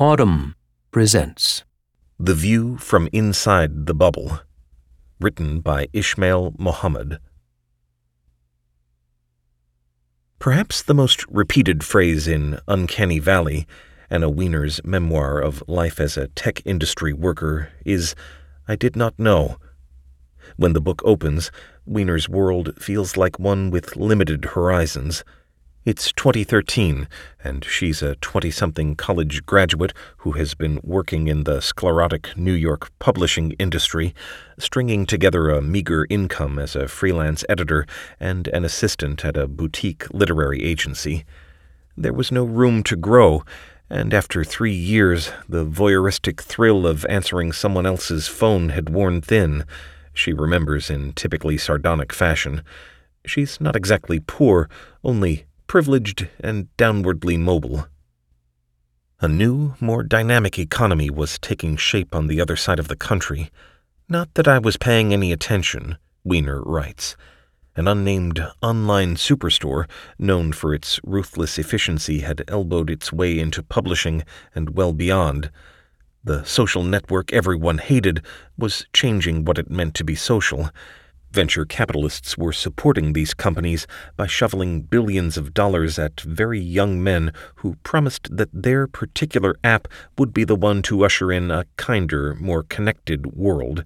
Autumn presents The View from Inside the Bubble, written by Ismail Muhammad. Perhaps the most repeated phrase in Uncanny Valley, Anna Wiener's memoir of life as a tech industry worker, is, "I did not know." When the book opens, Wiener's world feels like one with limited horizons. It's 2013, and she's a 20-something college graduate who has been working in the sclerotic New York publishing industry, stringing together a meager income as a freelance editor and an assistant at a boutique literary agency. There was no room to grow, and after 3 years, the voyeuristic thrill of answering someone else's phone had worn thin, she remembers in typically sardonic fashion. She's not exactly poor, only privileged and downwardly mobile. A new, more dynamic economy was taking shape on the other side of the country. Not that I was paying any attention, Wiener writes. An unnamed online superstore, known for its ruthless efficiency, had elbowed its way into publishing and well beyond. The social network everyone hated was changing what it meant to be social. Venture capitalists were supporting these companies by shoveling billions of dollars at very young men who promised that their particular app would be the one to usher in a kinder, more connected world,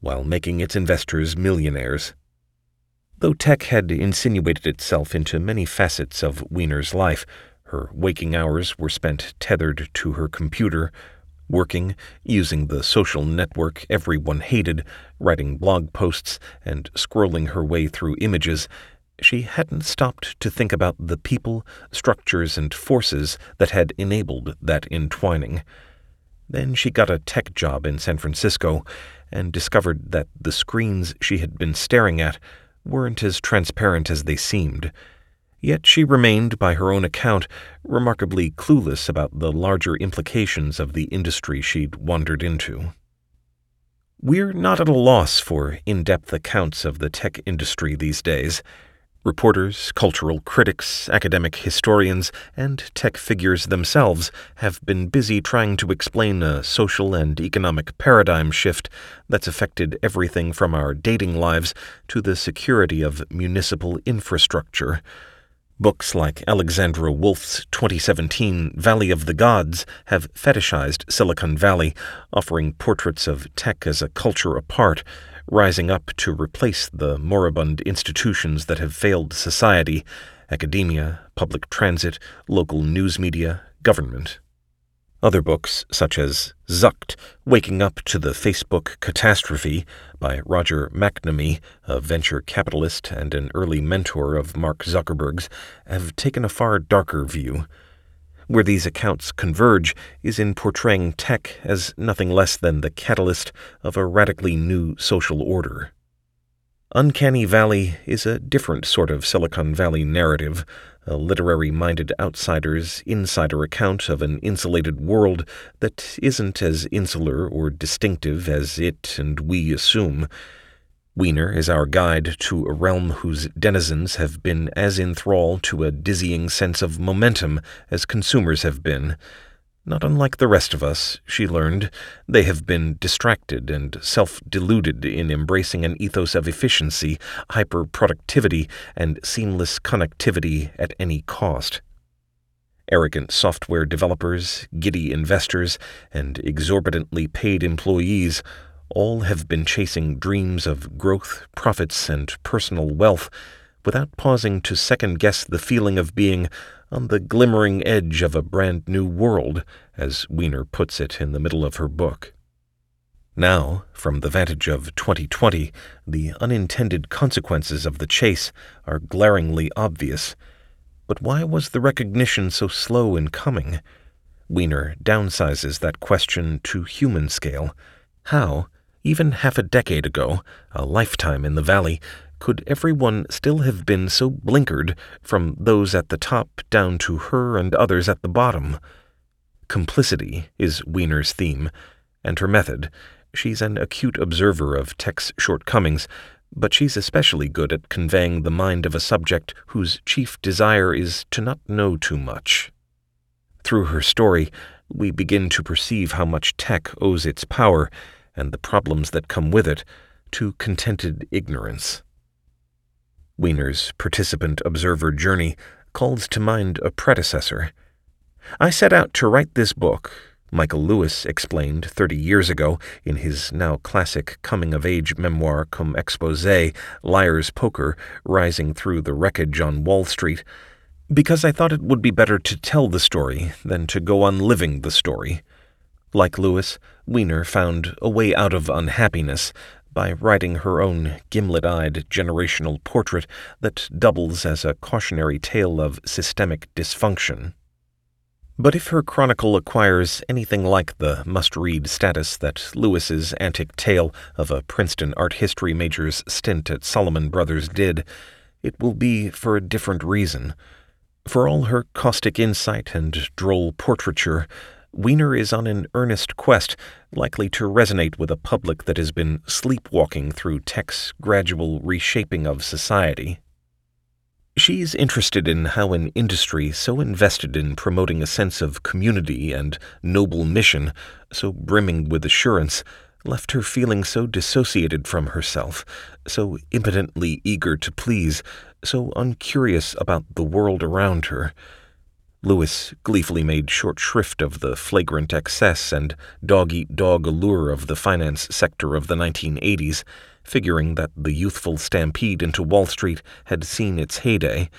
while making its investors millionaires. Though tech had insinuated itself into many facets of Wiener's life, her waking hours were spent tethered to her computer, working, using the social network everyone hated, writing blog posts, and scrolling her way through images, she hadn't stopped to think about the people, structures, and forces that had enabled that entwining. Then she got a tech job in San Francisco and discovered that the screens she had been staring at weren't as transparent as they seemed. Yet she remained, by her own account, remarkably clueless about the larger implications of the industry she'd wandered into. We're not at a loss for in-depth accounts of the tech industry these days. Reporters, cultural critics, academic historians, and tech figures themselves have been busy trying to explain a social and economic paradigm shift that's affected everything from our dating lives to the security of municipal infrastructure. Books like Alexandra Wolf's 2017 Valley of the Gods have fetishized Silicon Valley, offering portraits of tech as a culture apart, rising up to replace the moribund institutions that have failed society: academia, public transit, local news media, government. Other books, such as Zucked, Waking Up to the Facebook Catastrophe by Roger McNamee, a venture capitalist and an early mentor of Mark Zuckerberg's, have taken a far darker view. Where these accounts converge is in portraying tech as nothing less than the catalyst of a radically new social order. Uncanny Valley is a different sort of Silicon Valley narrative, a literary-minded outsider's insider account of an insulated world that isn't as insular or distinctive as it and we assume. Wiener is our guide to a realm whose denizens have been as in thrall to a dizzying sense of momentum as consumers have been. Not unlike the rest of us, she learned, they have been distracted and self-deluded in embracing an ethos of efficiency, hyper-productivity, and seamless connectivity at any cost. Arrogant software developers, giddy investors, and exorbitantly paid employees all have been chasing dreams of growth, profits, and personal wealth, without pausing to second-guess the feeling of being on the glimmering edge of a brand new world, as Wiener puts it in the middle of her book. Now, from the vantage of 2020, the unintended consequences of the chase are glaringly obvious. But why was the recognition so slow in coming? Wiener downsizes that question to human scale. How, even half a decade ago, a lifetime in the valley, could everyone still have been so blinkered, from those at the top down to her and others at the bottom? Complicity is Wiener's theme, and her method. She's an acute observer of tech's shortcomings, but she's especially good at conveying the mind of a subject whose chief desire is to not know too much. Through her story, we begin to perceive how much tech owes its power, and the problems that come with it, to contented ignorance. Wiener's participant-observer journey calls to mind a predecessor. I set out to write this book, Michael Lewis explained 30 years ago in his now classic coming-of-age memoir cum exposé, Liar's Poker, Rising Through the Wreckage on Wall Street, because I thought it would be better to tell the story than to go on living the story. Like Lewis, Wiener found a way out of unhappiness by writing her own gimlet-eyed generational portrait that doubles as a cautionary tale of systemic dysfunction. But if her chronicle acquires anything like the must-read status that Lewis's antic tale of a Princeton art history major's stint at Solomon Brothers did, it will be for a different reason. For all her caustic insight and droll portraiture, Wiener is on an earnest quest, likely to resonate with a public that has been sleepwalking through tech's gradual reshaping of society. She's interested in how an industry so invested in promoting a sense of community and noble mission, so brimming with assurance, left her feeling so dissociated from herself, so impotently eager to please, so uncurious about the world around her. Lewis gleefully made short shrift of the flagrant excess and dog-eat-dog allure of the finance sector of the 1980s, figuring that the youthful stampede into Wall Street had seen its heyday.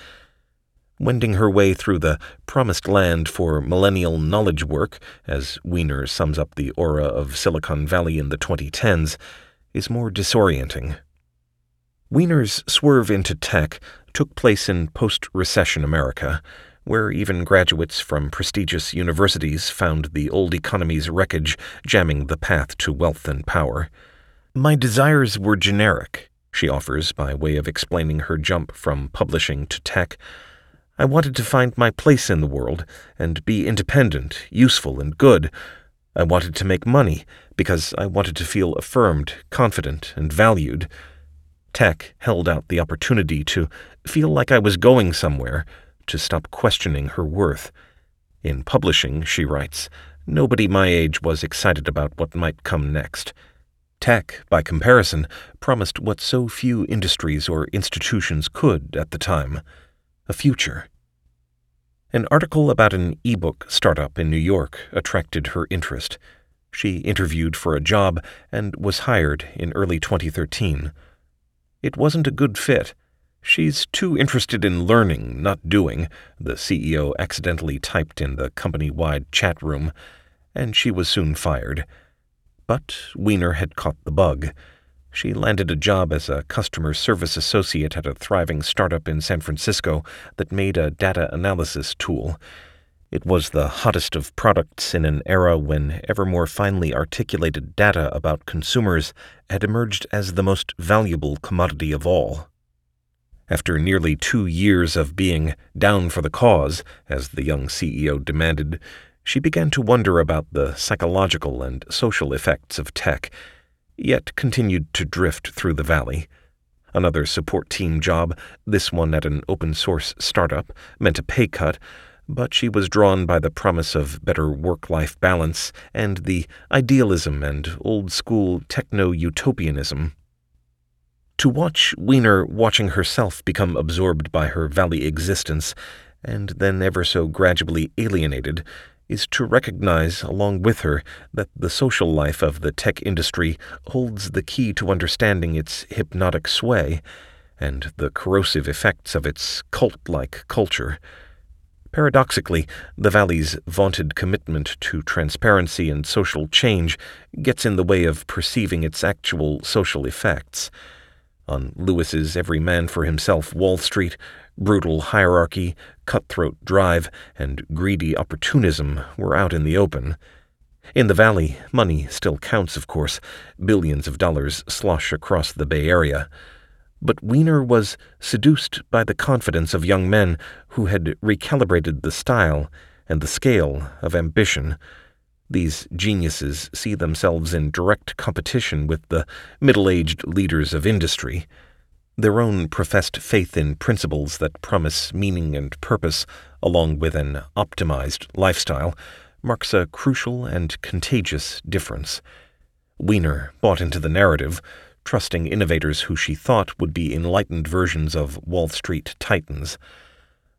Wending her way through the promised land for millennial knowledge work, as Wiener sums up the aura of Silicon Valley in the 2010s, is more disorienting. Wiener's swerve into tech took place in post-recession America, where even graduates from prestigious universities found the old economy's wreckage jamming the path to wealth and power. My desires were generic, she offers by way of explaining her jump from publishing to tech. I wanted to find my place in the world and be independent, useful, and good. I wanted to make money because I wanted to feel affirmed, confident, and valued. Tech held out the opportunity to feel like I was going somewhere, to stop questioning her worth. In publishing, she writes, nobody my age was excited about what might come next. Tech, by comparison, promised what so few industries or institutions could at the time, a future. An article about an e-book startup in New York attracted her interest. She interviewed for a job and was hired in early 2013. It wasn't a good fit. She's too interested in learning, not doing, the CEO accidentally typed in the company-wide chat room, and she was soon fired. But Wiener had caught the bug. She landed a job as a customer service associate at a thriving startup in San Francisco that made a data analysis tool. It was the hottest of products in an era when ever more finely articulated data about consumers had emerged as the most valuable commodity of all. After nearly 2 years of being down for the cause, as the young CEO demanded, she began to wonder about the psychological and social effects of tech, yet continued to drift through the valley. Another support team job, this one at an open-source startup, meant a pay cut, but she was drawn by the promise of better work-life balance and the idealism and old-school techno-utopianism. To watch Wiener watching herself become absorbed by her valley existence, and then ever so gradually alienated, is to recognize along with her that the social life of the tech industry holds the key to understanding its hypnotic sway and the corrosive effects of its cult-like culture. Paradoxically, the valley's vaunted commitment to transparency and social change gets in the way of perceiving its actual social effects. On Lewis's every man for himself Wall Street, brutal hierarchy, cutthroat drive, and greedy opportunism were out in the open. In the valley, money still counts, of course. Billions of dollars slosh across the Bay Area. But Wiener was seduced by the confidence of young men who had recalibrated the style and the scale of ambition. These geniuses see themselves in direct competition with the middle-aged leaders of industry. Their own professed faith in principles that promise meaning and purpose, along with an optimized lifestyle, marks a crucial and contagious difference. Wiener bought into the narrative, trusting innovators who she thought would be enlightened versions of Wall Street titans.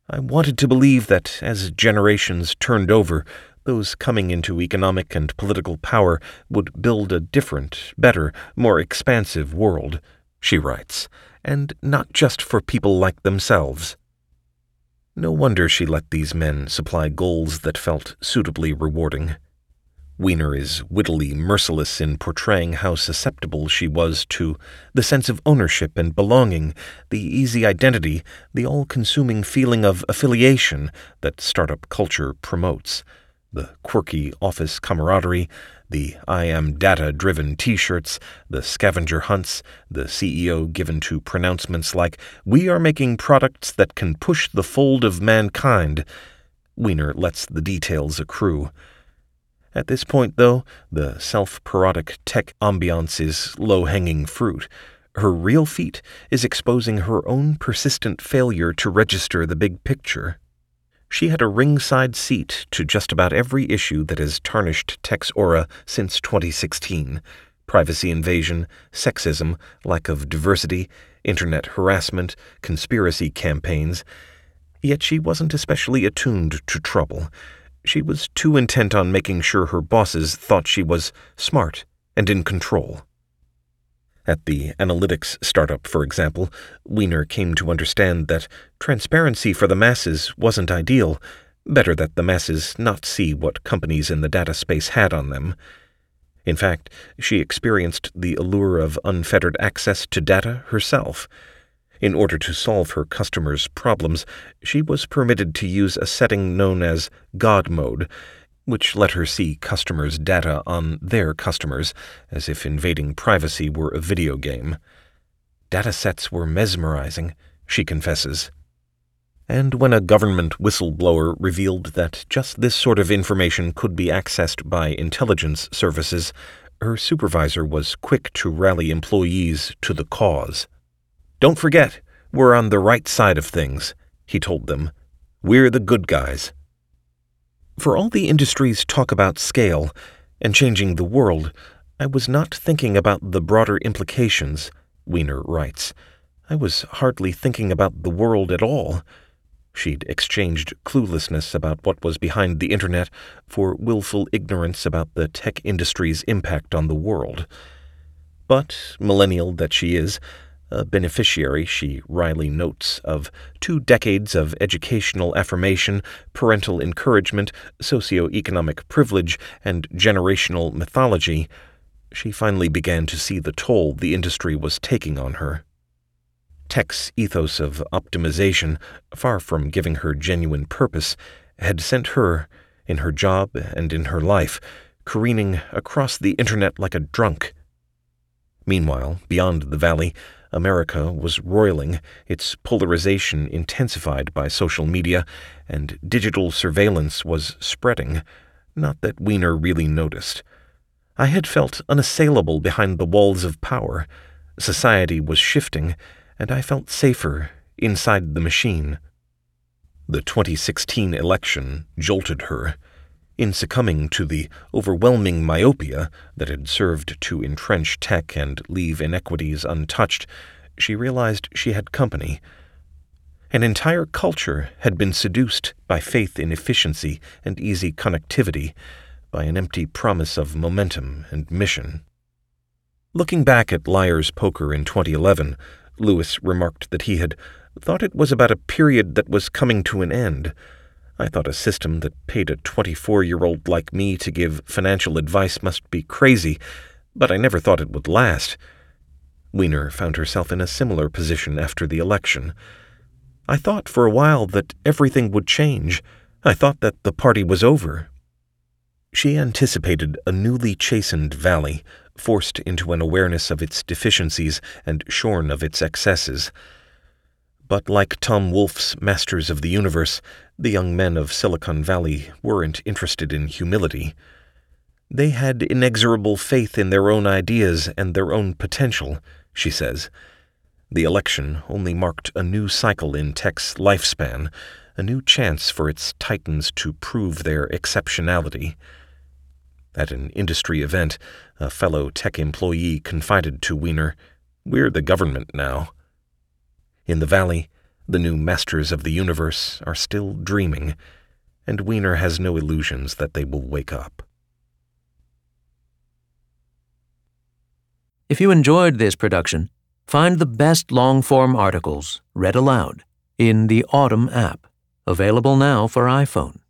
I wanted to believe that as generations turned over, those coming into economic and political power would build a different, better, more expansive world, she writes, and not just for people like themselves. No wonder she let these men supply goals that felt suitably rewarding. Wiener is wittily merciless in portraying how susceptible she was to the sense of ownership and belonging, the easy identity, the all-consuming feeling of affiliation that startup culture promotes, the quirky office camaraderie, the I am data-driven t-shirts, the scavenger hunts, the CEO given to pronouncements like, "We are making products that can push the fold of mankind." Wiener lets the details accrue. At this point, though, the self-parodic tech ambiance is low-hanging fruit. Her real feat is exposing her own persistent failure to register the big picture. She had a ringside seat to just about every issue that has tarnished tech's aura since 2016. Privacy invasion, sexism, lack of diversity, internet harassment, conspiracy campaigns. Yet she wasn't especially attuned to trouble. She was too intent on making sure her bosses thought she was smart and in control. At the analytics startup, for example, Wiener came to understand that transparency for the masses wasn't ideal. Better that the masses not see what companies in the data space had on them. In fact, she experienced the allure of unfettered access to data herself. In order to solve her customers' problems, she was permitted to use a setting known as God Mode, which let her see customers' data on their customers, as if invading privacy were a video game. Datasets were mesmerizing, she confesses. And when a government whistleblower revealed that just this sort of information could be accessed by intelligence services, her supervisor was quick to rally employees to the cause. "Don't forget, we're on the right side of things," he told them. "We're the good guys." For all the industry's talk about scale and changing the world, I was not thinking about the broader implications, Wiener writes. I was hardly thinking about the world at all. She'd exchanged cluelessness about what was behind the internet for willful ignorance about the tech industry's impact on the world. But, millennial that she is, a beneficiary, she wryly notes, of 2 decades of educational affirmation, parental encouragement, socioeconomic privilege, and generational mythology, she finally began to see the toll the industry was taking on her. Tech's ethos of optimization, far from giving her genuine purpose, had sent her, in her job and in her life, careening across the internet like a drunk. Meanwhile, beyond the valley, America was roiling, its polarization intensified by social media, and digital surveillance was spreading. Not that Wiener really noticed. I had felt unassailable behind the walls of power. Society was shifting, and I felt safer inside the machine. The 2016 election jolted her. In succumbing to the overwhelming myopia that had served to entrench tech and leave inequities untouched, she realized she had company. An entire culture had been seduced by faith in efficiency and easy connectivity, by an empty promise of momentum and mission. Looking back at Liar's Poker in 2011, Lewis remarked that he had thought it was about a period that was coming to an end. I thought a system that paid a 24-year-old like me to give financial advice must be crazy, but I never thought it would last. Wiener found herself in a similar position after the election. I thought for a while that everything would change. I thought that the party was over. She anticipated a newly chastened valley, forced into an awareness of its deficiencies and shorn of its excesses. But like Tom Wolfe's Masters of the Universe, the young men of Silicon Valley weren't interested in humility. They had inexorable faith in their own ideas and their own potential, she says. The election only marked a new cycle in tech's lifespan, a new chance for its titans to prove their exceptionality. At an industry event, a fellow tech employee confided to Wiener, "We're the government now." In the valley, the new masters of the universe are still dreaming, and Wiener has no illusions that they will wake up. If you enjoyed this production, find the best long-form articles read aloud in the Autumn app, available now for iPhone.